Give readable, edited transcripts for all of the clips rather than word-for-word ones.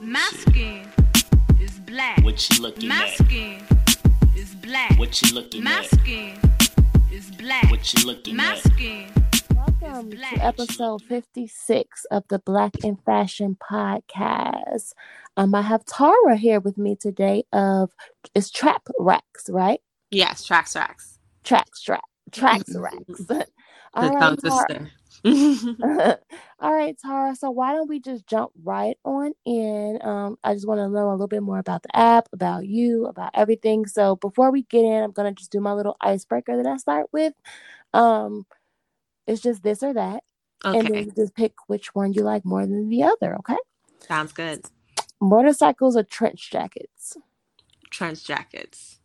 My skin is black. What you looking at? My skin is black. What you looking at? My skin is black. What you looking at? My skin. Welcome to episode 56 of the Black in Fashion podcast. I have Tara here with me today of, it's TraxRax, right? Yes, TraxRax. TraxRax. All right, Tara. All right, Tara. So why don't we just jump right on in? I just want to know a little bit more about the app, about you, about everything. So before we get in, I'm going to just do my little icebreaker that I start with. It's just this or that. Okay. And then you just pick which one you like more than the other, okay? Sounds good. Motorcycles or trench jackets? Trench jackets.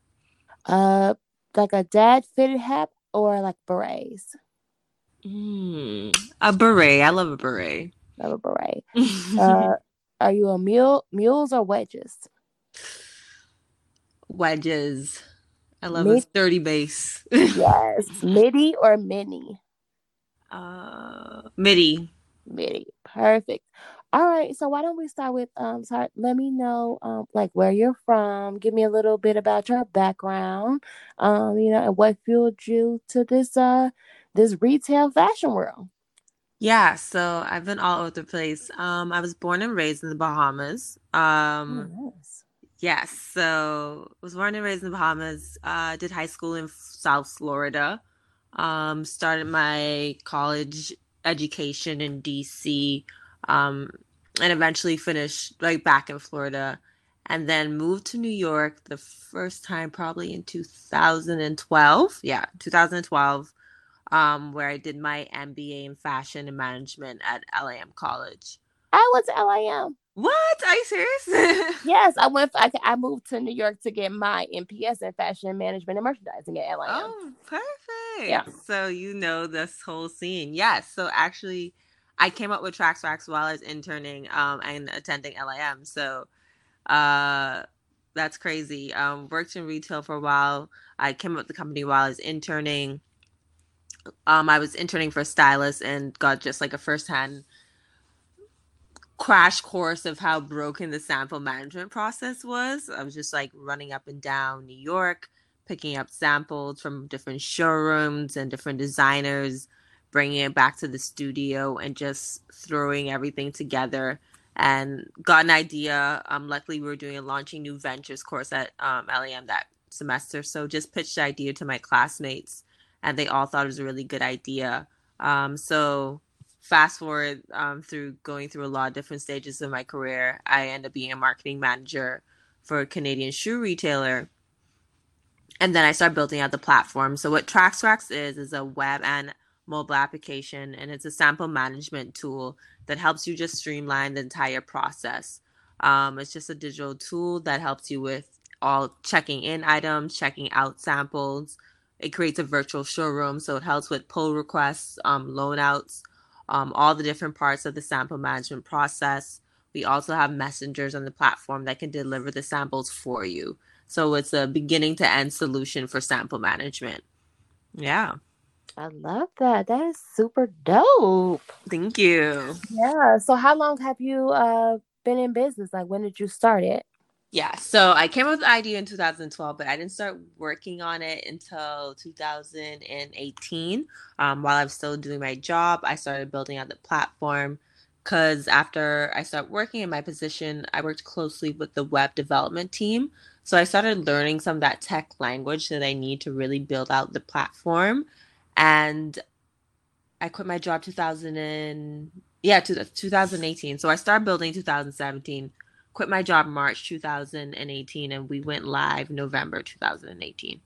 Like a dad fitted hat or like berets? A beret. I love a beret. Love a beret. Are you a mules or wedges? Wedges. I love a sturdy base. Yes. Midi or mini? Midi. Perfect. All right. So why don't we start with sorry, let me know like where you're from. Give me a little bit about your background. And what fueled you to this this retail fashion world. Yeah, so I've been all over the place. I was born and raised in the Bahamas. Nice. Yes, so I was born and raised in the Bahamas. Did high school in South Florida. Started my college education in DC, and eventually finished like back in Florida, and then moved to New York the first time probably in 2012. Yeah, 2012. Where I did my MBA in fashion and management at LIM College. I went to LIM. What? Are you serious? Yes, I went. I moved to New York to get my MPS in fashion management and merchandising at LIM. Oh, perfect. Yeah. So you know this whole scene. Yes. So actually, I came up with TraxRax while I was interning and attending LIM. So that's crazy. Worked in retail for a while. I came up with the company while I was interning. I was interning for a stylist and got just like a firsthand crash course of how broken the sample management process was. I was just like running up and down New York, picking up samples from different showrooms and different designers, bringing it back to the studio and just throwing everything together and got an idea. Luckily, we were doing a Launching New Ventures course at LAM that semester. So just pitched the idea to my classmates. And they all thought it was a really good idea. So fast forward through going through a lot of different stages of my career, I ended up being a marketing manager for a Canadian shoe retailer. And then I started building out the platform. So what TraxRax is a web and mobile application, and it's a sample management tool that helps you just streamline the entire process. It's just a digital tool that helps you with all checking in items, checking out samples. It creates a virtual showroom, so it helps with pull requests, loan outs, all the different parts of the sample management process. We also have messengers on the platform that can deliver the samples for you. So it's a beginning to end solution for sample management. Yeah. I love that. That is super dope. Thank you. Yeah. So how long have you been in business? Like, when did you start it? Yeah, so I came up with the idea in 2012, but I didn't start working on it until 2018. While I was still doing my job, I started building out the platform because after I started working in my position, I worked closely with the web development team. So I started learning some of that tech language that I need to really build out the platform. And I quit my job 2018. So I started building 2017. Quit my job March 2018, and we went live November 2018.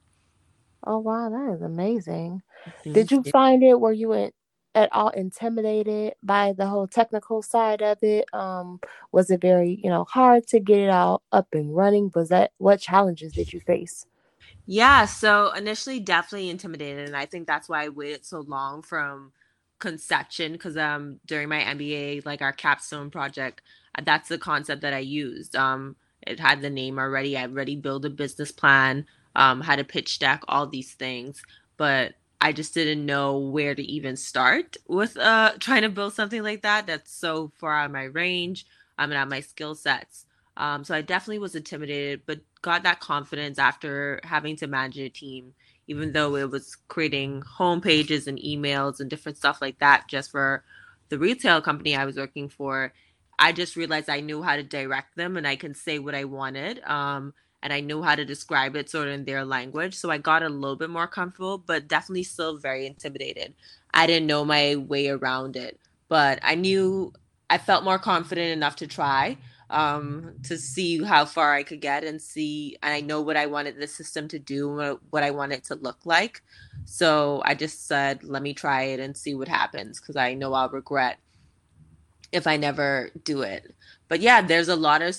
Oh, wow. That is amazing. Did you find it, were you at all intimidated by the whole technical side of it? Was it very, hard to get it all up and running? What challenges did you face? Yeah, so initially definitely intimidated, and I think that's why I waited so long from conception because during my MBA, like our capstone project, that's the concept that I used. It had the name already. I already built a business plan, had a pitch deck, all these things. But I just didn't know where to even start with trying to build something like that. That's so far out of my range. and at my skill sets. So I definitely was intimidated, but got that confidence after having to manage a team, even though it was creating homepages and emails and different stuff like that just for the retail company I was working for. I just realized I knew how to direct them and I can say what I wanted. And I knew how to describe it sort of in their language. So I got a little bit more comfortable, but definitely still very intimidated. I didn't know my way around it, but I knew I felt more confident enough to try, to see how far I could get and see, and I know what I wanted the system to do, what I wanted it to look like. So I just said, let me try it and see what happens, because I know I'll regret if I never do it. But yeah, there's a lot of,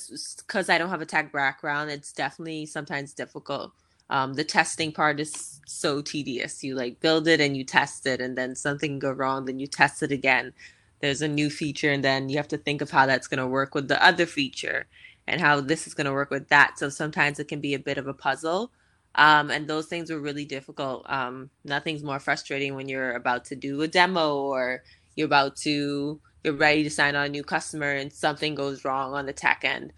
because I don't have a tech background, it's definitely sometimes difficult. The testing part is so tedious. You like build it and you test it, and then something can go wrong, then you test it again. There's a new feature, and then you have to think of how that's going to work with the other feature and how this is going to work with that. So sometimes it can be a bit of a puzzle. And those things were really difficult. Nothing's more frustrating when you're about to do a demo or you're ready to sign on a new customer and something goes wrong on the tech end.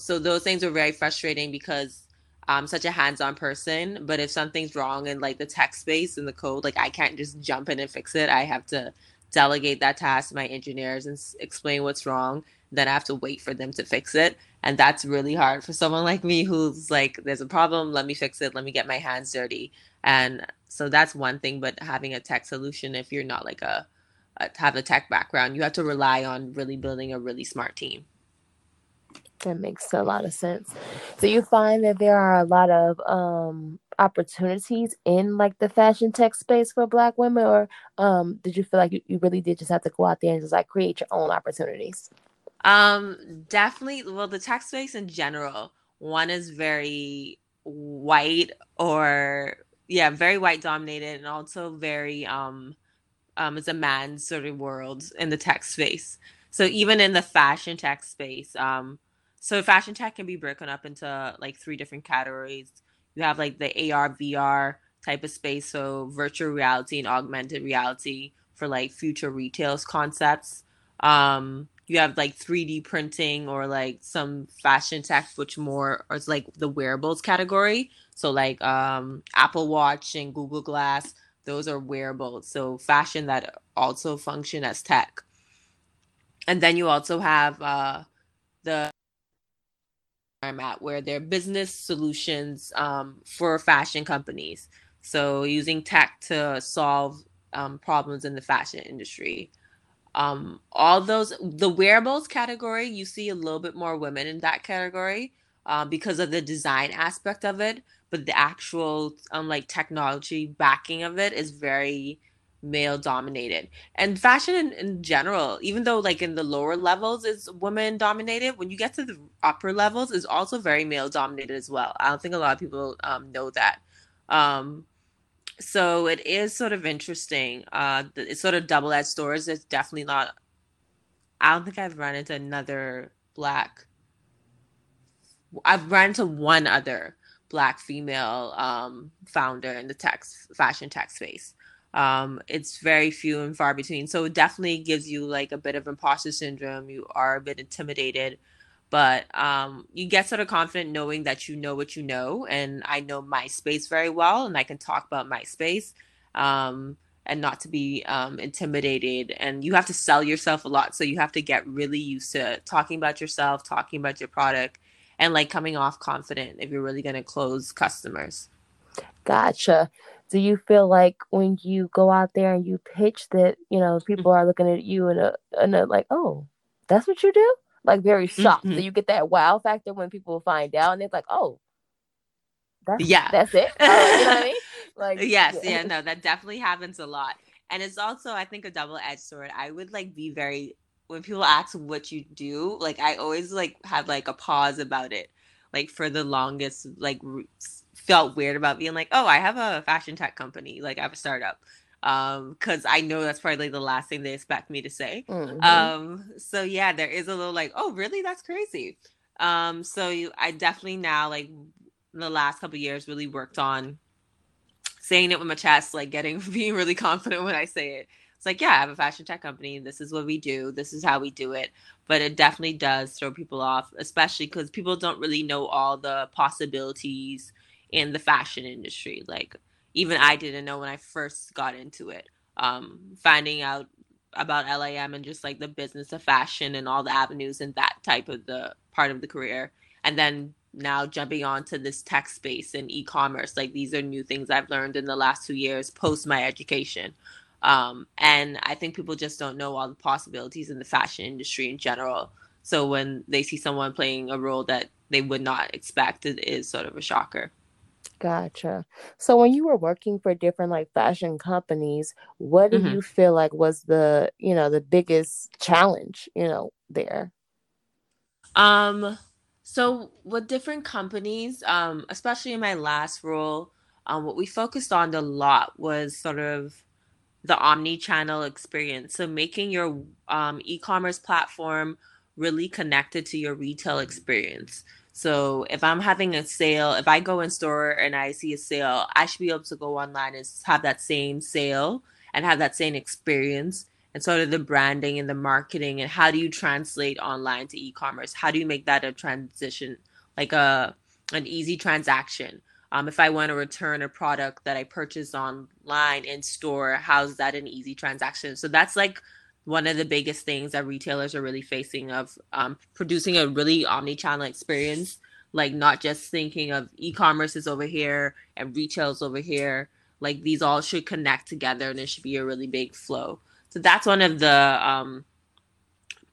So those things were very frustrating because I'm such a hands-on person, but if something's wrong in like the tech space and the code, like I can't just jump in and fix it. I have to delegate that task to my engineers and explain what's wrong. Then I have to wait for them to fix it. And that's really hard for someone like me who's like, there's a problem, let me fix it, let me get my hands dirty. And so that's one thing, but having a tech solution, if you're not like have a tech background, you have to rely on really building a really smart team. That makes a lot of sense. So you find that there are a lot of opportunities in like the fashion tech space for Black women, or did you feel like you really did just have to go out there and just like create your own opportunities? Definitely. Well, the tech space in general, one is very white very white dominated, and also very, it's a man's sort of world in the tech space. So even in the fashion tech space, so fashion tech can be broken up into like three different categories. You have like the AR, VR type of space, so virtual reality and augmented reality for like future retail concepts. You have like 3D printing or like some fashion tech, which more is like the wearables category. So like Apple Watch and Google Glass, those are wearables. So fashion that also function as tech. And then you also have the I'm at where they're business solutions for fashion companies. So using tech to solve problems in the fashion industry. All those, the wearables category, you see a little bit more women in that category because of the design aspect of it. But the actual like technology backing of it is very male dominated. And fashion in general, even though like in the lower levels is women dominated, when you get to the upper levels is also very male dominated as well. I don't think a lot of people know that. So it is sort of interesting. It's sort of double-edged swords. It's definitely not, I don't think I've run into one other Black female founder in the fashion tech space. It's very few and far between. So it definitely gives you like a bit of imposter syndrome. You are a bit intimidated, but you get sort of confident knowing that you know what you know. And I know my space very well, and I can talk about my space and not to be intimidated. And you have to sell yourself a lot. So you have to get really used to talking about yourself, talking about your product, and like coming off confident if you're really going to close customers. Gotcha. Do you feel like when you go out there and you pitch that, you know, people are looking at you and they're like, oh, that's what you do? Like very shocked. Mm-hmm. So you get that wow factor when people find out and they're like, oh, that's it. You know what I mean? Like, yes. Yeah, no, that definitely happens a lot. And it's also, I think, a double-edged sword. I would like be very, when people ask what you do, like I always like have like a pause about it. Like for the longest, like felt weird about being like, oh, I have a fashion tech company, like I have a startup, because I know that's probably like the last thing they expect me to say. Mm-hmm. So yeah, there is a little like, oh, really? That's crazy. I definitely now, like in the last couple of years, really worked on saying it with my chest, like being really confident when I say it. It's like, yeah, I have a fashion tech company. This is what we do. This is how we do it. but it definitely does throw people off, especially because people don't really know all the possibilities in the fashion industry. Like, even I didn't know when I first got into it. Finding out about LIM and just like the business of fashion and all the avenues and that type of the part of the career. And then now jumping onto this tech space and e-commerce, like these are new things I've learned in the last 2 years post my education. And I think people just don't know all the possibilities in the fashion industry in general. So when they see someone playing a role that they would not expect, it is sort of a shocker. Gotcha. So when you were working for different like fashion companies, what do you feel like was the, you know, the biggest challenge, you know, there? So with different companies, especially in my last role, what we focused on a lot was sort of the omni-channel experience. So making your e-commerce platform really connected to your retail experience. So if I'm having a sale, if I go in store and I see a sale, I should be able to go online and have that same sale and have that same experience, and sort of the branding and the marketing and how do you translate online to e-commerce? How do you make that a transition, like an easy transaction? If I want to return a product that I purchased online in store, how's that an easy transaction? So that's like one of the biggest things that retailers are really facing of producing a really omni-channel experience, like not just thinking of e-commerce is over here and retail's over here. Like these all should connect together and it should be a really big flow. So that's one of the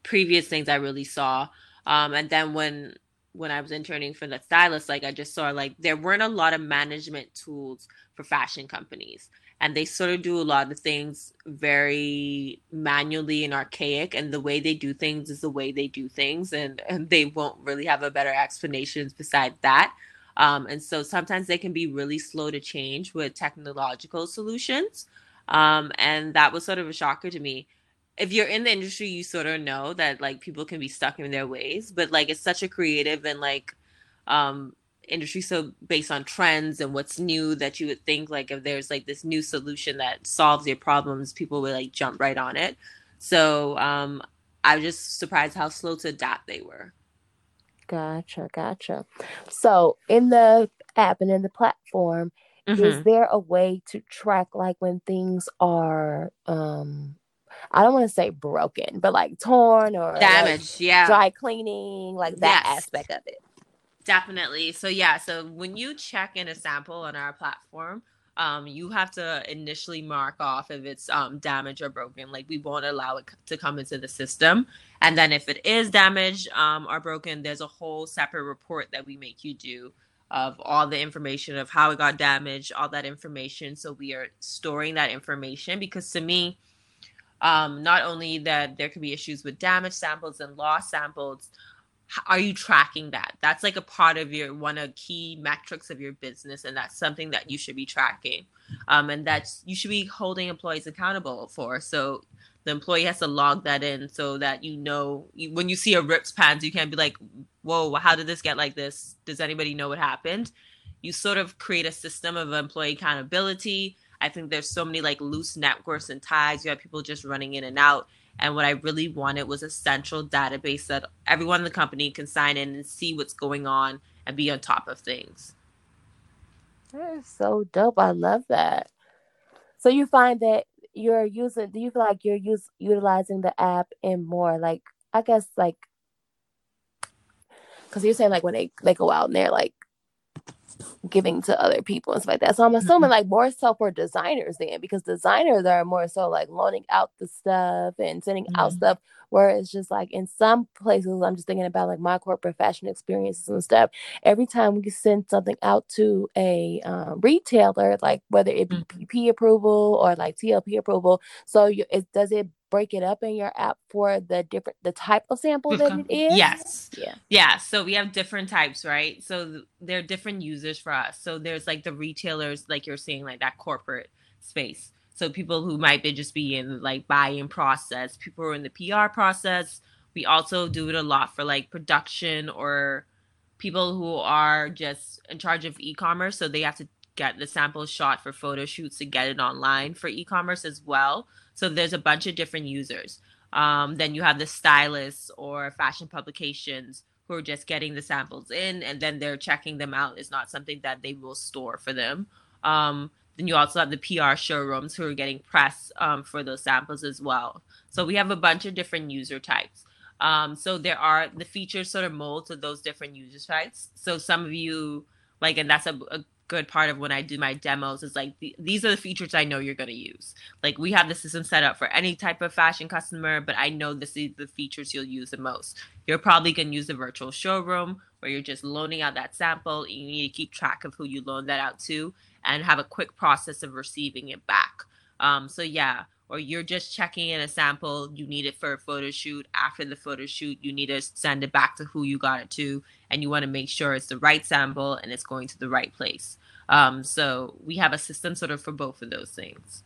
previous things I really saw. And then when I was interning for the stylist, like I just saw like there weren't a lot of management tools for fashion companies. And they sort of do a lot of things very manually and archaic. And the way they do things is the way they do things. And they won't really have a better explanation besides that. And so sometimes they can be really slow to change with technological solutions. And that was sort of a shocker to me. If you're in the industry, you sort of know that like people can be stuck in their ways. But like it's such a creative and like industry, so based on trends and what's new, that you would think like if there's like this new solution that solves your problems, people would like jump right on it. So I was just surprised how slow to adapt they were. Gotcha. So in the app and in the platform, is there a way to track like when things are I don't want to say broken, but like torn or damaged, like, dry cleaning, like that aspect of it? Definitely. So so when you check in a sample on our platform, you have to initially mark off if it's damaged or broken. Like we won't allow it to come into the system. And then if it is damaged or broken, there's a whole separate report that we make you do of all the information of how it got damaged, all that information. So we are storing that information because to me, not only that there could be issues with damaged samples and lost samples, are you tracking that? That's like a part of your, one of key metrics of your business. And that's something that you should be tracking. And that's, you should be holding employees accountable for. So the employee has to log that in so that, you know, when you see a ripped pants, you can't be like, whoa, how did this get like this? Does anybody know what happened? You sort of create a system of employee accountability. I think there's so many like loose networks and ties. You have people just running in and out. And what I really wanted was a central database that everyone in the company can sign in and see what's going on and be on top of things. That is so dope. I love that. So you find that you're using, do you feel like you're utilizing the app in more like, I guess like, because you're saying like when they go out and they're like giving to other people and stuff like that. So I'm assuming like more so for designers then, because designers are more so like loaning out the stuff and sending out stuff, where it's just like in some places, I'm just thinking about like my corporate fashion experiences and stuff. Every time we send something out to a retailer, like whether it be PP approval or like TLP approval, so does it break it up in your app for the type of sample that it is? Yes. Yeah. So we have different types, right? So there are different users for us. So there's like the retailers, like you're saying, like that corporate space. So people who might be just be in like buy-in process, people who are in the PR process. We also do it a lot for like production or people who are just in charge of e-commerce. So they have to get the sample shot for photo shoots to get it online for e-commerce as well. So there's a bunch of different users. Then you have the stylists or fashion publications who are just getting the samples in and then they're checking them out. It's not something that they will store for them. Then you also have the PR showrooms who are getting press for those samples as well. So we have a bunch of different user types. So there are the features sort of mold to those different user types. So some of you like, and that's a good part of when I do my demos is like, these are the features I know you're going to use. Like we have the system set up for any type of fashion customer, but I know this is the features you'll use the most. You're probably going to use the virtual showroom where you're just loaning out that sample. You need to keep track of who you loan that out to and have a quick process of receiving it back. So yeah, or you're just checking in a sample, you need it for a photo shoot. After the photo shoot, you need to send it back to who you got it to, and you want to make sure it's the right sample and it's going to the right place. So we have a system sort of for both of those things.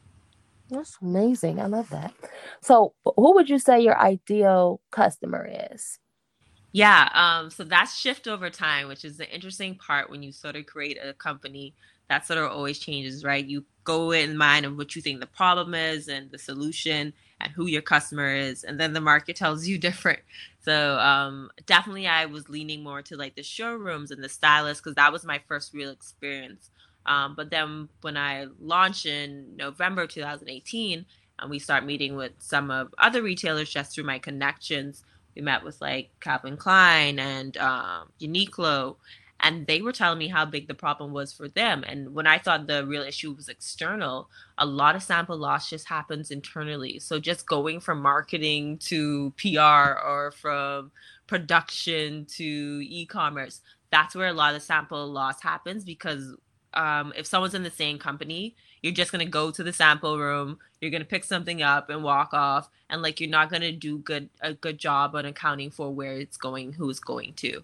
That's amazing. I love that. So who would you say your ideal customer is? Yeah, so that's shift over time, which is the interesting part when you sort of create a company that sort of always changes, right? You go in mind of what you think the problem is and the solution and who your customer is. And then the market tells you different. So definitely I was leaning more to like the showrooms and the stylists because that was my first real experience. But then when I launched in November 2018 and we start meeting with some of other retailers just through my connections, we met with like Calvin Klein and Uniqlo. And they were telling me how big the problem was for them. And when I thought the real issue was external, a lot of sample loss just happens internally. So just going from marketing to PR or from production to e-commerce, that's where a lot of sample loss happens because if someone's in the same company, you're just going to go to the sample room, you're going to pick something up and walk off. And like, you're not going to do a good job on accounting for where it's going, who it's going to.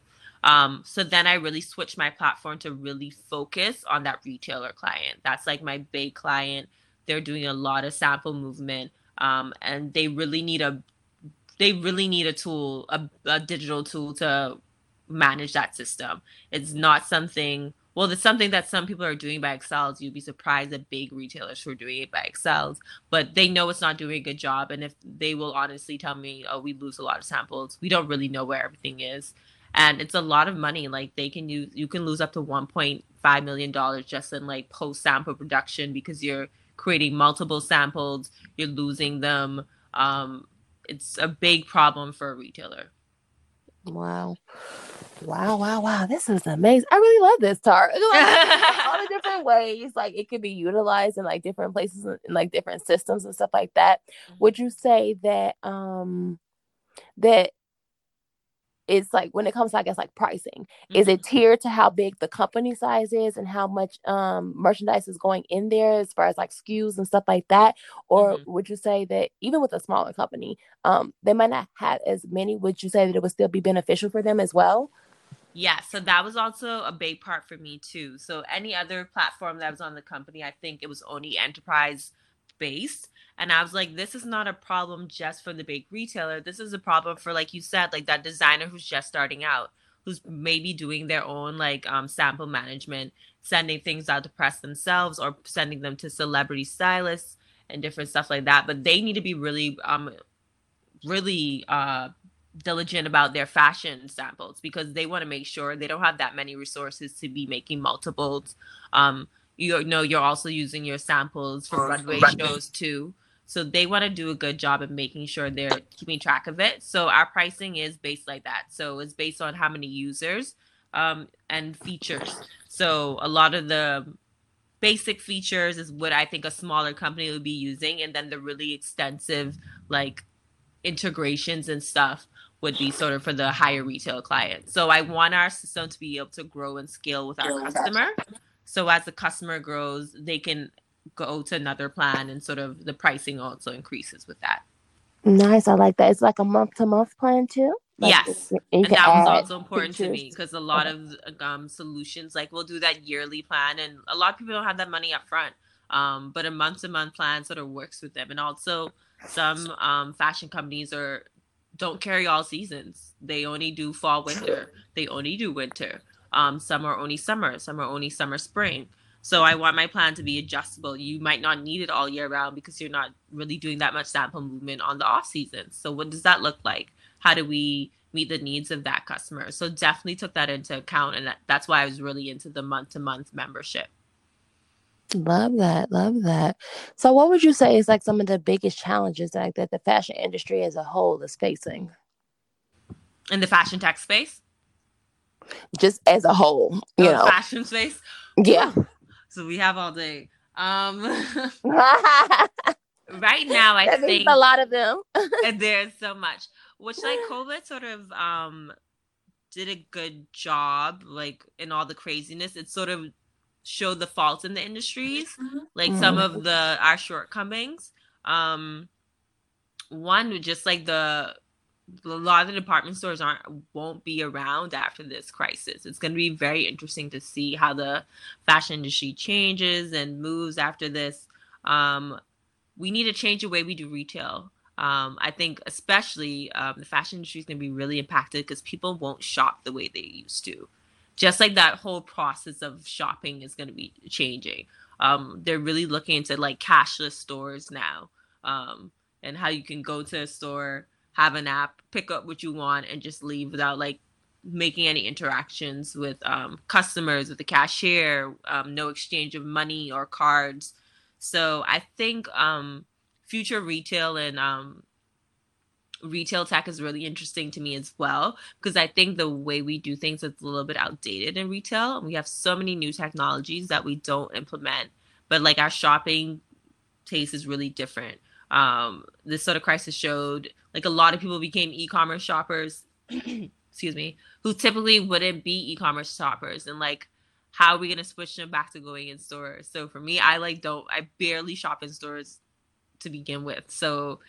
So then I really switched my platform to really focus on that retailer client. That's like my big client. They're doing a lot of sample movement, and they really need a tool, a digital tool to manage that system. It's not something. Well, it's something that some people are doing by Excel. You'd be surprised at big retailers who are doing it by Excel, but they know it's not doing a good job. And if they will honestly tell me, oh, we lose a lot of samples, we don't really know where everything is. And it's a lot of money. Like you can lose up to $1.5 million just in like post sample production because you're creating multiple samples, you're losing them. It's a big problem for a retailer. Wow. This is amazing. I really love this, Tara. Like, all the different ways, like it could be utilized in like different places and like different systems and stuff like that. Would you say that, that it's like when it comes to, I guess, like pricing, mm-hmm. is it tiered to how big the company size is and how much merchandise is going in there as far as like SKUs and stuff like that? Or mm-hmm. would you say that even with a smaller company, they might not have as many? Would you say that it would still be beneficial for them as well? Yeah, so that was also a big part for me too. So any other platform that was on the company, I think it was only enterprise based. And I was like, this is not a problem just for the big retailer. This is a problem for, like you said, like that designer who's just starting out, who's maybe doing their own like sample management, sending things out to press themselves or sending them to celebrity stylists and different stuff like that. But they need to be really, really diligent about their fashion samples because they want to make sure they don't have that many resources to be making multiples. You know, you're also using your samples for runway shows too. So they want to do a good job of making sure they're keeping track of it. So our pricing is based like that. So it's based on how many users and features. So a lot of the basic features is what I think a smaller company would be using. And then the really extensive like integrations and stuff would be sort of for the higher retail client. So I want our system to be able to grow and scale with our customer. So as the customer grows, they can go to another plan and sort of the pricing also increases with that. Nice. I like that. It's like a month to month plan too. Like yes. And that was also important to me because a lot of solutions, like we'll do that yearly plan and a lot of people don't have that money up front. But a month to month plan sort of works with them. And also some fashion companies don't carry all seasons. They only do fall, winter. They only do winter. Some are only summer, spring. So I want my plan to be adjustable. You might not need it all year round because you're not really doing that much sample movement on the off season. So what does that look like? How do we meet the needs of that customer? So definitely took that into account. And that's why I was really into the month-to-month membership. Love that. Love that. So what would you say is like some of the biggest challenges like that the fashion industry as a whole is facing? In the fashion tech space? Just as a whole. You know. Fashion space? Yeah. So we have all day. Right now, I think a lot of them. And there's so much, which like COVID sort of did a good job, like in all the craziness. It sort of showed the faults in the industries, like some of our shortcomings. One, just like a lot of the department stores won't be around after this crisis. It's going to be very interesting to see how the fashion industry changes and moves after this. We need to change the way we do retail. I think especially the fashion industry is going to be really impacted because people won't shop the way they used to. Just like that whole process of shopping is going to be changing. They're really looking into like cashless stores now, and how you can go to a store, have an app, pick up what you want, and just leave without like making any interactions with customers, with the cashier, no exchange of money or cards. So I think future retail and retail tech is really interesting to me as well, because I think the way we do things is a little bit outdated in retail. We have so many new technologies that we don't implement, but like our shopping taste is really different. This sort of crisis showed like a lot of people became e-commerce shoppers, excuse me, who typically wouldn't be e-commerce shoppers. And like, how are we going to switch them back to going in stores? So for me, I barely shop in stores to begin with. So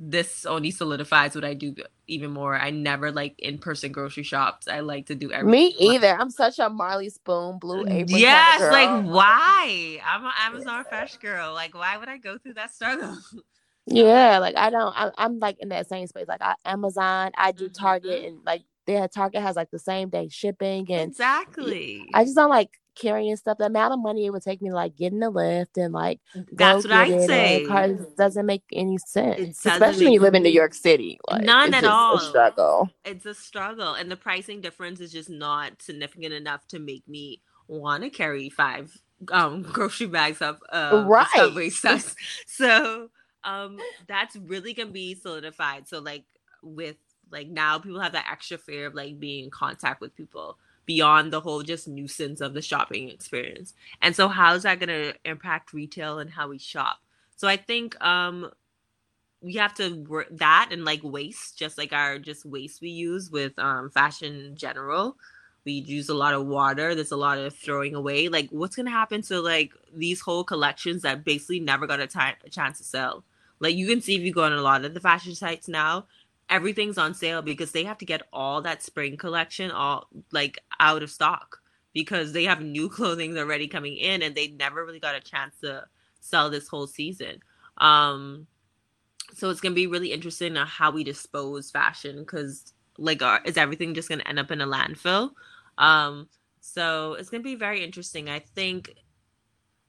this only solidifies what I do even more. I never like in-person grocery shops. I like to do everything. Me either. I'm such a Marley Spoon, Blue Apron. Yes. Kind of girl. Like why? I'm an Amazon Fresh girl. Like why would I go through that struggle? Yeah, like I'm like in that same space. Like Amazon, I do Target, and like Target has like the same day shipping, and exactly. I just don't like carrying stuff. The amount of money it would take me to like get in the Lyft and like that's what I say. It doesn't make any sense, especially when you live in New York City. Like, none at all. It's a struggle. It's a struggle, and the pricing difference is just not significant enough to make me want to carry 5 grocery bags of Subway stuff. So. That's really gonna be solidified. So like with like now people have that extra fear of like being in contact with people beyond the whole just nuisance of the shopping experience. And so how is that gonna impact retail and how we shop? So I think we have to work that, and like waste, just like our waste we use with fashion in general. We use a lot of water. There's a lot of throwing away. Like what's gonna happen to like these whole collections that basically never got a chance to sell? Like you can see if you go on a lot of the fashion sites now, everything's on sale because they have to get all that spring collection all like out of stock because they have new clothing already coming in and they never really got a chance to sell this whole season. So it's gonna be really interesting on how we dispose fashion, because like is everything just gonna end up in a landfill? So it's gonna be very interesting. I think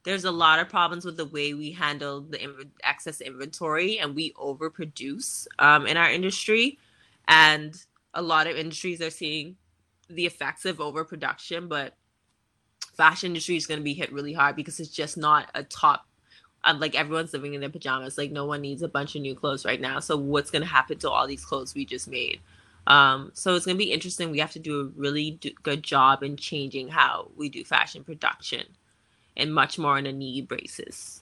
there's a lot of problems with the way we handle the excess inventory, and we overproduce in our industry. And a lot of industries are seeing the effects of overproduction, but fashion industry is going to be hit really hard because it's just not a top, like everyone's living in their pajamas. Like no one needs a bunch of new clothes right now. So what's going to happen to all these clothes we just made? So it's going to be interesting. We have to do a really good job in changing how we do fashion production, and much more on a knee braces.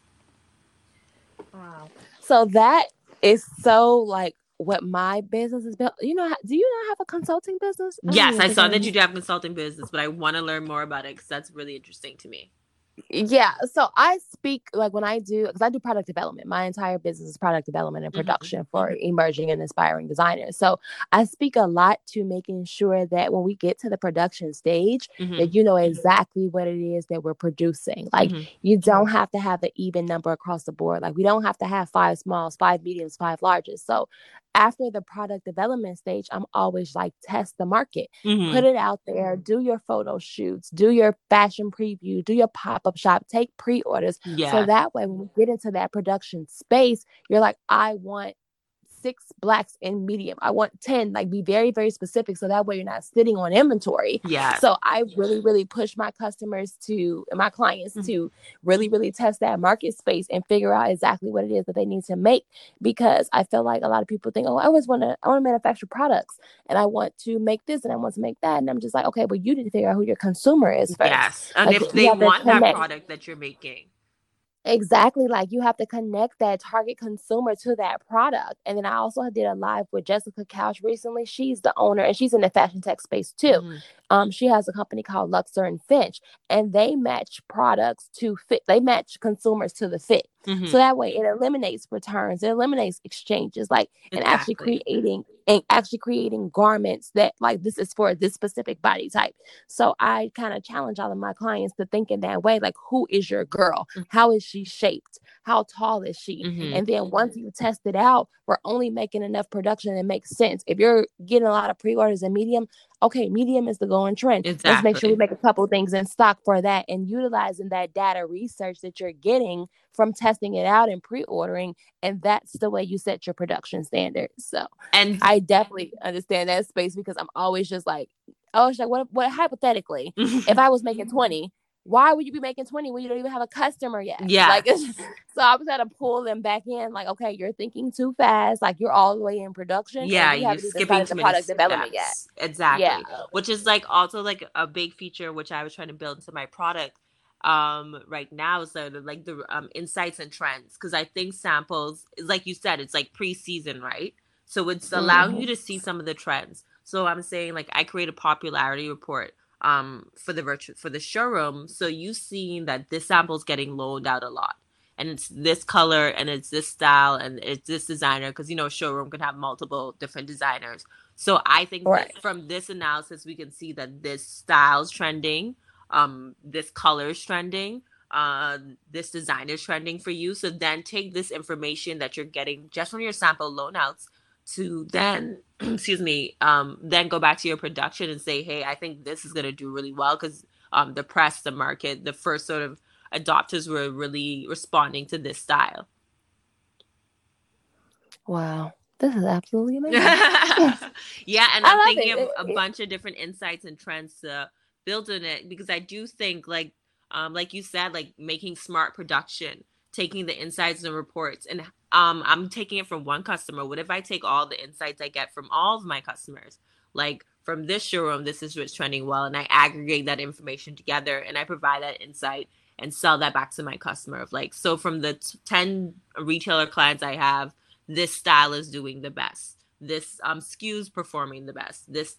Wow. So that is so like what my business is built. You know, do you not have a consulting business? Yes, I saw that you do have a consulting business, but I want to learn more about it because that's really interesting to me. Yeah. So I speak like when I do, because I do product development. My entire business is product development and production for emerging and inspiring designers. So I speak a lot to making sure that when we get to the production stage, that you know exactly what it is that we're producing. Like you don't have to have an even number across the board. Like we don't have to have 5 smalls, 5 mediums, 5 larges. So after the product development stage, I'm always like, test the market, mm-hmm. put it out there, do your photo shoots, do your fashion preview, do your pop-up shop, take pre-orders. Yeah. So that way, when we get into that production space, you're like, I want 6 blacks in medium. I want 10, like be very, very specific. So that way you're not sitting on inventory. Yeah. So I really, really push my customers to, and my clients mm-hmm. to really, really test that market space and figure out exactly what it is that they need to make. Because I feel like a lot of people think, oh, I want to manufacture products and I want to make this and I want to make that. And I'm just like, okay, well, you need to figure out who your consumer is first. Yes. And like, if they want that product that you're making. Exactly. Like you have to connect that target consumer to that product. And then I also did a live with Jessica Couch recently. She's the owner and she's in the fashion tech space too. Mm-hmm. She has a company called Luxor and Finch, and they match products to fit. They match consumers to the fit. Mm-hmm. So that way it eliminates returns, it eliminates exchanges, like, and exactly. actually creating garments that like, this is for this specific body type. So I kind of challenge all of my clients to think in that way, like, who is your girl? Mm-hmm. How is she shaped? How tall is she? Mm-hmm. And then once you test it out, we're only making enough production that makes sense. If you're getting a lot of pre-orders in medium, okay, medium is the going trend. Exactly. Let's make sure we make a couple things in stock for that, and utilizing that data research that you're getting from testing it out and pre-ordering. And that's the way you set your production standards. So, and I definitely understand that space, because I'm always just like, oh, it's like, what hypothetically, if I was making 20, why would you be making 20 when you don't even have a customer yet? Yeah. Like, it's just, so I was had to pull them back in. Like, okay, you're thinking too fast. Like, you're all the way in production. Yeah, you're skipping too many steps. Exactly. Yeah. Which is like also like a big feature which I was trying to build into my product right now. So like the insights and trends, because I think samples is like you said, it's like pre-season, right? So it's allowing you to see some of the trends. So I'm saying like I create a popularity report for the showroom, so you've seen that this sample's getting loaned out a lot, and it's this color and it's this style and it's this designer, because you know a showroom can have multiple different designers. So I think that from this analysis we can see that this style's trending, this color's trending, this designer's trending for you. So then take this information that you're getting just from your sample loan outs to then, then go back to your production and say, hey, I think this is going to do really well, because the press, the market, the first sort of adopters were really responding to this style. Wow. This is absolutely amazing. Yeah. And I'm thinking of a bunch of different insights and trends to build on it, because I do think like you said, like making smart production, taking the insights and reports, and I'm taking it from one customer. What if I take all the insights I get from all of my customers? Like from this showroom, this is what's trending well. And I aggregate that information together and I provide that insight and sell that back to my customer. Of like, so from the 10 retailer clients I have, this style is doing the best. This SKU's performing the best. This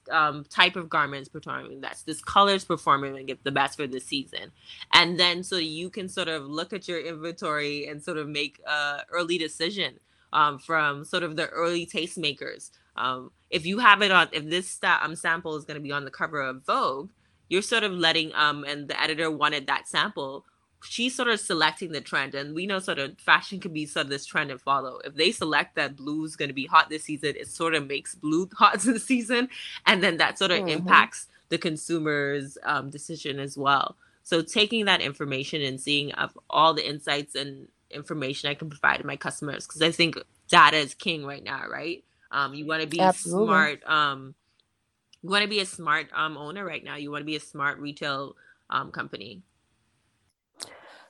type of garment is performing the best. This color is performing and get the best for the season. And then so you can sort of look at your inventory and sort of make an early decision from sort of the early tastemakers. If you have it on, if this sample is going to be on the cover of Vogue, you're sort of letting, and the editor wanted that sample, she's sort of selecting the trend. And we know sort of fashion can be sort of this trend and follow. If they select that blue is going to be hot this season, it sort of makes blue hot this season. And then that sort of impacts the consumer's decision as well. So taking that information and seeing of all the insights and information I can provide to my customers, because I think data is king right now, right? You want to be smart. You want to be a smart owner right now. You want to be a smart retail company.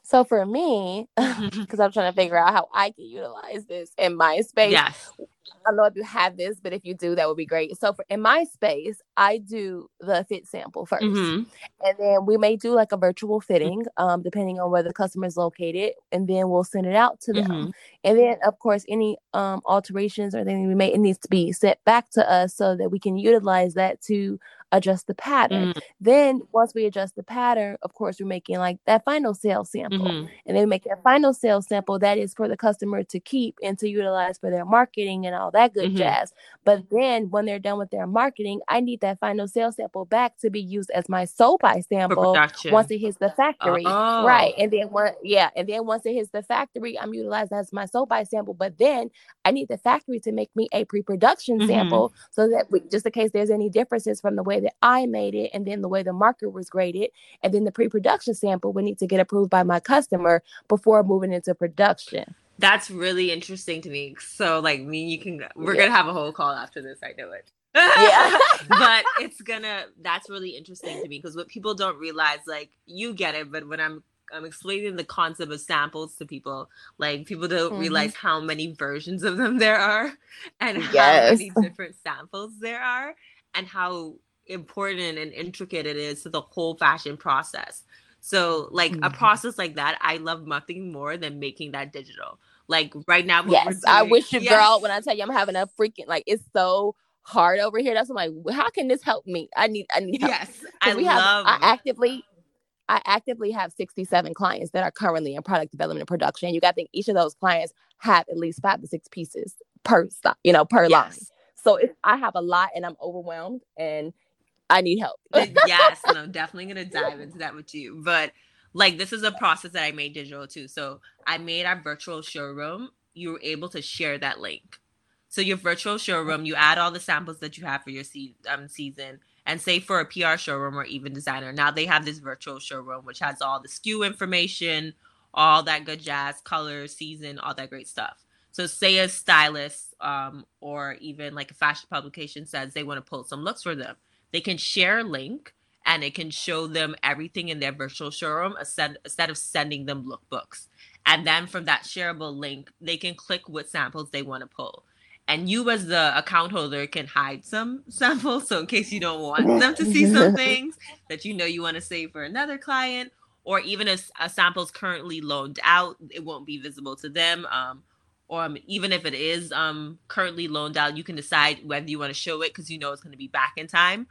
So for me, because I'm trying to figure out how I can utilize this in my space. Yes. I don't know if you have this, but if you do, that would be great. So in my space, I do the fit sample first. Mm-hmm. And then we may do like a virtual fitting, depending on where the customer is located. And then we'll send it out to them. Mm-hmm. And then, of course, any alterations or anything we make, it needs to be sent back to us so that we can utilize that to adjust the pattern. Then once we adjust the pattern, of course, we're making like that final sales sample. And they make that final sales sample that is for the customer to keep and to utilize for their marketing and all that good jazz. But then when they're done with their marketing, I need that final sales sample back to be used as my sold by sample once it hits the factory. Right. And then once it hits the factory, I'm utilized as my sold by sample. But then I need the factory to make me a pre-production sample so that just in case there's any differences from the way that I made it and then the way the marker was graded, and then the pre-production sample would need to get approved by my customer before moving into production. That's really interesting to me. So like we're going to have a whole call after this. I know it. But that's really interesting to me, because what people don't realize, like you get it, but when I'm explaining the concept of samples to people, like people don't realize how many versions of them there are and how many different samples there are and how important and intricate it is to the whole fashion process. So like a process like that, I love nothing more than making that digital. Like right now. I wish you girl, when I tell you I'm having a freaking, like it's so hard over here. That's I'm like, how can this help me? I need help. Yes. I actively have 67 clients that are currently in product development and production. You got to think each of those clients have at least 5 to 6 pieces per line. So I have a lot and I'm overwhelmed and I need help. Yes, and I'm definitely going to dive into that with you. But like, this is a process that I made digital too. So I made our virtual showroom. You were able to share that link. So your virtual showroom, you add all the samples that you have for your season. And say for a PR showroom or even designer, now they have this virtual showroom, which has all the SKU information, all that good jazz, color, season, all that great stuff. So say a stylist or even like a fashion publication says they want to pull some looks for them. They can share a link and it can show them everything in their virtual showroom instead of sending them lookbooks. And then from that shareable link, they can click what samples they want to pull. And you as the account holder can hide some samples. So in case you don't want them to see some things that you want to save for another client, or even if a sample's currently loaned out, it won't be visible to them. Or even if it is currently loaned out, you can decide whether you want to show it because you know it's going to be back in time.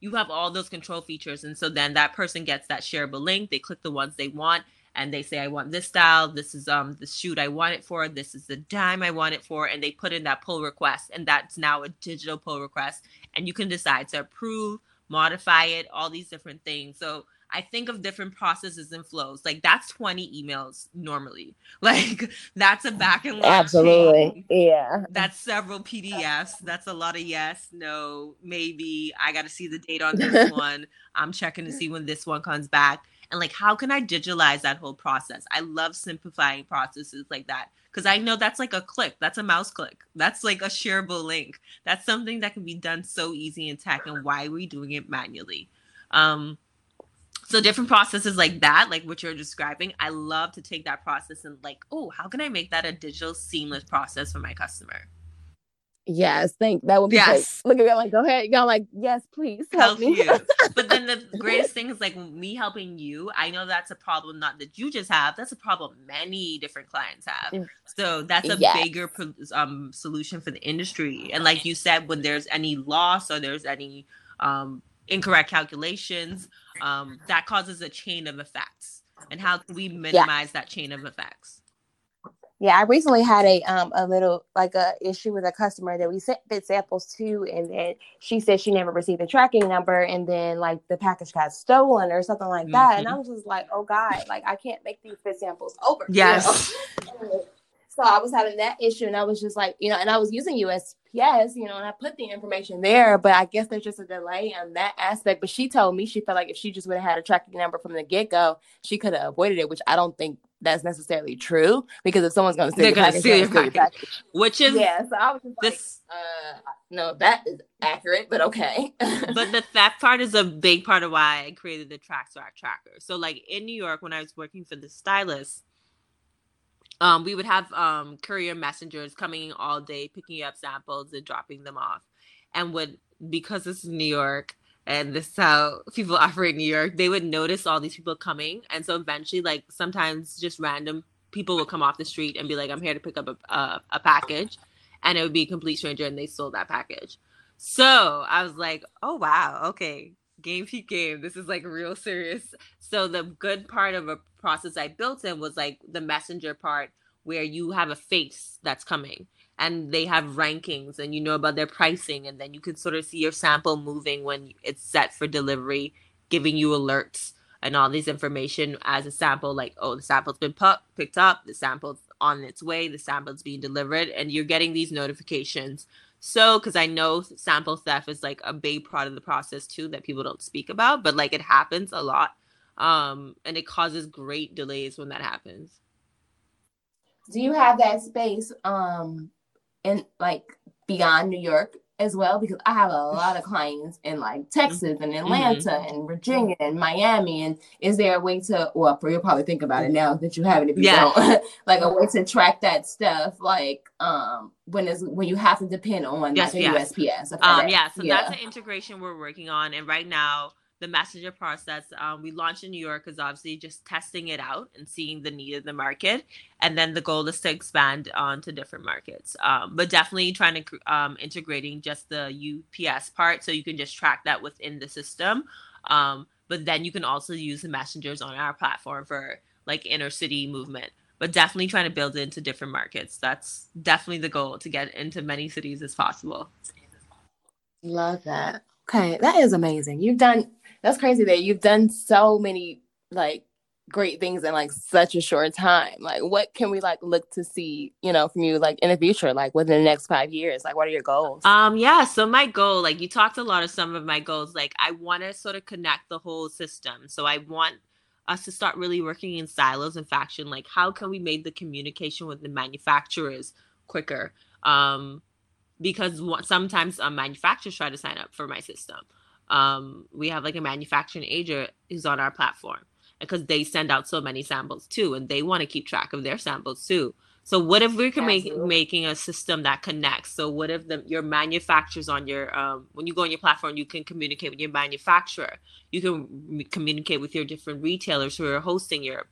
You have all those control features. And so then that person gets that shareable link. They click the ones they want. And they say, I want this style, this is the shoot I want it for, this is the dime I want it for, and they put in that pull request, and that's now a digital pull request, and you can decide to approve, modify it, all these different things. So I think of different processes and flows. Like that's 20 emails normally. Like that's a back and forth. Absolutely. Yeah. That's several PDFs. That's a lot of yes, no, maybe. I got to see the date on this one. I'm checking to see when this one comes back. And like, how can I digitalize that whole process? I love simplifying processes like that, because I know that's like a click. That's a mouse click. That's like a shareable link. That's something that can be done so easy in tech. And why are we doing it manually? So different processes like that, like what you're describing, I love to take that process and like, oh, how can I make that a digital seamless process for my customer? Yes, think that would be great. Look at me, I'm like, go ahead. I'm like, yes, please help me. You. But then the greatest thing is like me helping you. I know that's a problem not that you just have. That's a problem many different clients have. So that's a bigger solution for the industry. And like you said, when there's any loss or there's any incorrect calculations, that causes a chain of effects. And how can we minimize that chain of effects? Yeah, I recently had a little issue with a customer that we sent samples to, and then she said she never received a tracking number, and then like the package got stolen or something like that. And I was just like, oh God, like I can't make these fit samples over. Yes. You know? So I was having that issue, and I was just like, and I was using USPS, and I put the information there, but I guess there's just a delay on that aspect. But she told me she felt like if she just would have had a tracking number from the get-go, she could have avoided it, which I don't think that's necessarily true, because if someone's going to steal your package, which is so I was just this, like, no, that is accurate, but okay. But the theft part is a big part of why I created the TraxRax tracker. So like in New York, when I was working for the stylist, we would have courier messengers coming all day, picking up samples and dropping them off. And because this is New York and this is how people operate in New York, they would notice all these people coming. And so eventually, like sometimes just random people would come off the street and be like, I'm here to pick up a package. And it would be a complete stranger and they stole that package. So I was like, oh, wow. Okay. Game peep game. This is like real serious. So the good part of a process I built in was like the messenger part where you have a face that's coming and they have rankings and you know about their pricing. And then you can sort of see your sample moving when it's set for delivery, giving you alerts and all this information as a sample, like, oh, the sample's been picked up, the sample's on its way, the sample's being delivered, and you're getting these notifications. So, because I know sample theft is like a big part of the process too that people don't speak about, but like it happens a lot, and it causes great delays when that happens. Do you have that space in like beyond New York as well? Because I have a lot of clients in like Texas and Atlanta and Virginia and Miami. And is there a way to, well, you'll probably think about it now that you haven't, if you don't, like a way to track that stuff, like when you have to depend on like, USPS. Okay. That's an integration we're working on. And right now, the messenger process, we launched in New York because obviously just testing it out and seeing the need of the market. And then the goal is to expand onto different markets. But definitely trying to integrating just the UPS part so you can just track that within the system. But then you can also use the messengers on our platform for like inner city movement. But definitely trying to build into different markets. That's definitely the goal, to get into many cities as possible. Love that. Okay, that is amazing. That's crazy that you've done so many like great things in like such a short time. Like, what can we like look to see, you know, from you like in the future, like within the next 5 years? Like, what are your goals? So my goal, like you talked a lot of some of my goals. Like, I want to sort of connect the whole system. So I want us to start really working in silos and faction. Like, how can we make the communication with the manufacturers quicker? Because sometimes manufacturers try to sign up for my system. We have like a manufacturing agent who's on our platform because they send out so many samples too, and they want to keep track of their samples too. So what if we can making a system that connects? So what if your manufacturers on your when you go on your platform, you can communicate with your manufacturer. You can communicate with your different retailers who are hosting your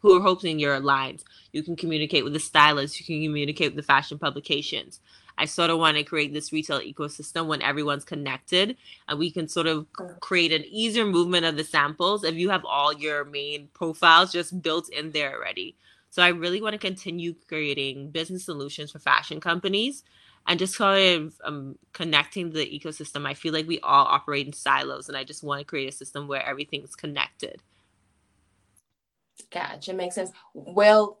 who are hosting your lines. You can communicate with the stylists. You can communicate with the fashion publications. I sort of want to create this retail ecosystem when everyone's connected and we can sort of create an easier movement of the samples if you have all your main profiles just built in there already. So I really want to continue creating business solutions for fashion companies and just sort of connecting the ecosystem. I feel like we all operate in silos, and I just want to create a system where everything's connected. Gotcha. Makes sense. Well,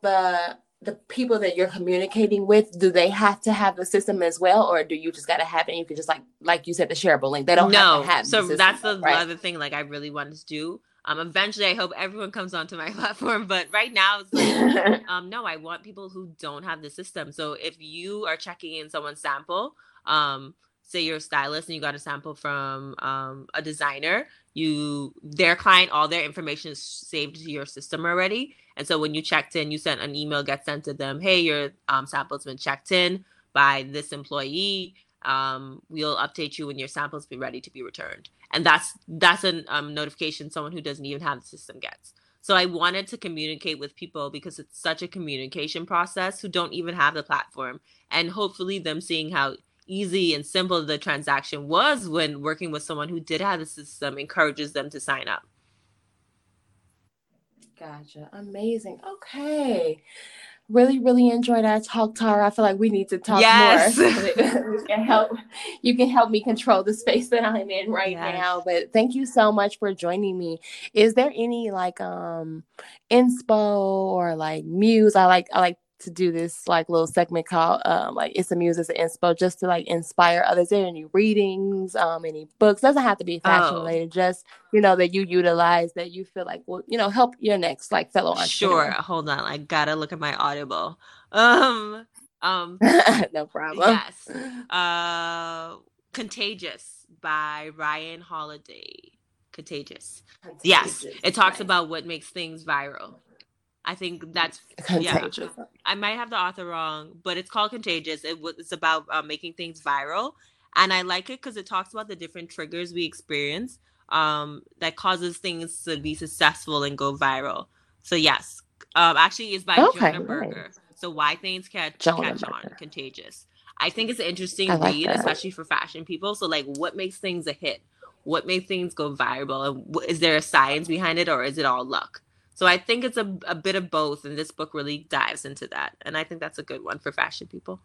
the people that you're communicating with, do they have to have the system as well? Or do you just got to have it? And you can just like you said, the shareable link, they don't have to have so the system. That's the other thing like I really wanted to do. Eventually I hope everyone comes onto my platform, but right now it's like, no, I want people who don't have the system. So if you are checking in someone's sample, say you're a stylist and you got a sample from a designer, their client, all their information is saved to your system already. And so when you checked in, you sent an email, gets sent to them, hey, your sample's been checked in by this employee. We'll update you when your sample's been ready to be returned. And that's a notification someone who doesn't even have the system gets. So I wanted to communicate with people because it's such a communication process who don't even have the platform. And hopefully them seeing how easy and simple the transaction was when working with someone who did have the system encourages them to sign up. Gotcha. Amazing. Okay. Really, really enjoyed our talk, Tara. I feel like we need to talk more. You can help me control the space that I'm in right now. But thank you so much for joining me. Is there any like inspo or like muse? I like to do this like little segment called it's a muse, it's an inspo, just to like inspire others. Is there any readings, any books? Doesn't have to be fashion related, just you know that you utilize that you feel like will help your next like fellow entrepreneur. Sure, hold on, I gotta look at my Audible. No problem. Yes, Contagious by Ryan Holiday. Contagious. Yes, it talks about what makes things viral. I think that's Contagious. Yeah. I might have the author wrong, but it's called Contagious. It's about making things viral, and I like it because it talks about the different triggers we experience that causes things to be successful and go viral. So yes, actually, it's by Jonah Berger. Nice. So why things catch on, Contagious. I think it's an interesting read, especially for fashion people. So, like, what makes things a hit? What makes things go viral? And is there a science behind it, or is it all luck? So I think it's a bit of both, and this book really dives into that. And I think that's a good one for fashion people.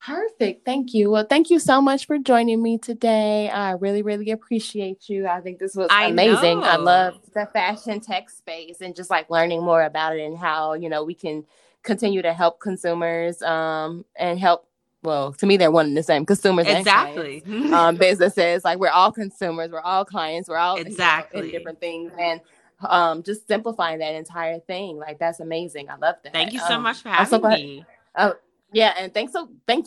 Perfect. Thank you. Well, thank you so much for joining me today. I really, really appreciate you. I think this was amazing. I love the fashion tech space and just like learning more about it and how, you know, we can continue to help consumers and help. Well, to me, they're one and the same, consumers and clients. Businesses. Like, we're all consumers. We're all clients. We're all in different things. And just simplifying that entire thing. Like, that's amazing. I love that. Thank you so much for having me. Yeah. And thank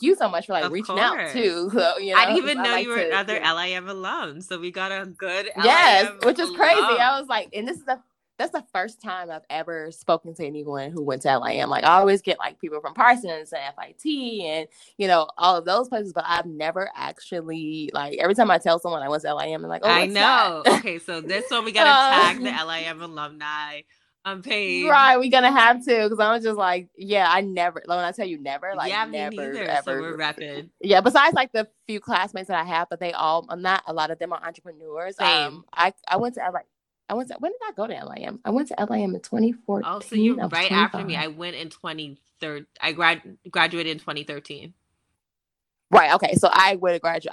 you so much for, like, reaching out, too. So, you know, I didn't even know you were another LIM alum. So we got a good LIM which is crazy. I was like, and that's the first time I've ever spoken to anyone who went to LIM. Like, I always get like people from Parsons and FIT and, you know, all of those places, but I've never actually, like, every time I tell someone I went to LIM, I'm like, oh, I know. Okay, so this one we gotta tag the LIM alumni page. Right, we're gonna have to, because I was just like, I never. When I tell you never, like, never ever. So we're rapping. Yeah, besides like the few classmates that I have, but they all, not a lot of them are entrepreneurs. Same. I went to LIM. When did I go to LIM? I went to LIM in 2014. Oh, so you're right after me. I went in 2013. I graduated in 2013. Right. Okay. So I graduated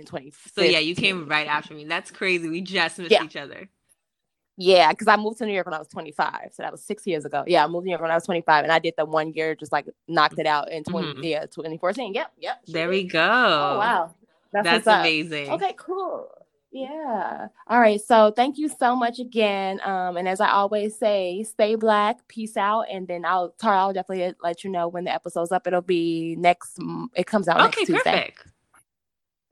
in 2015. So yeah, you came right after me. That's crazy. We just missed each other. Yeah, because I moved to New York when I was 25. So that was 6 years ago. Yeah, I moved to New York when I was 25. And I did the 1 year, just like knocked it out in 2014. Yep. There we go. Oh, wow. That's amazing. Okay, cool. Yeah. All right. So thank you so much again. And as I always say, stay black, peace out. And then Tara, I'll definitely let you know when the episode's up. It'll be it comes out next Tuesday. Okay,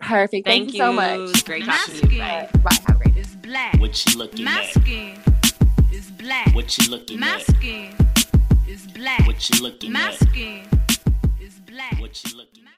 perfect. Thank you so much. Great talking to you. Bye. How great. It's black. What you looking at? My skin is black. What you looking at? My skin is black. What you looking at? My skin is black. What you looking at?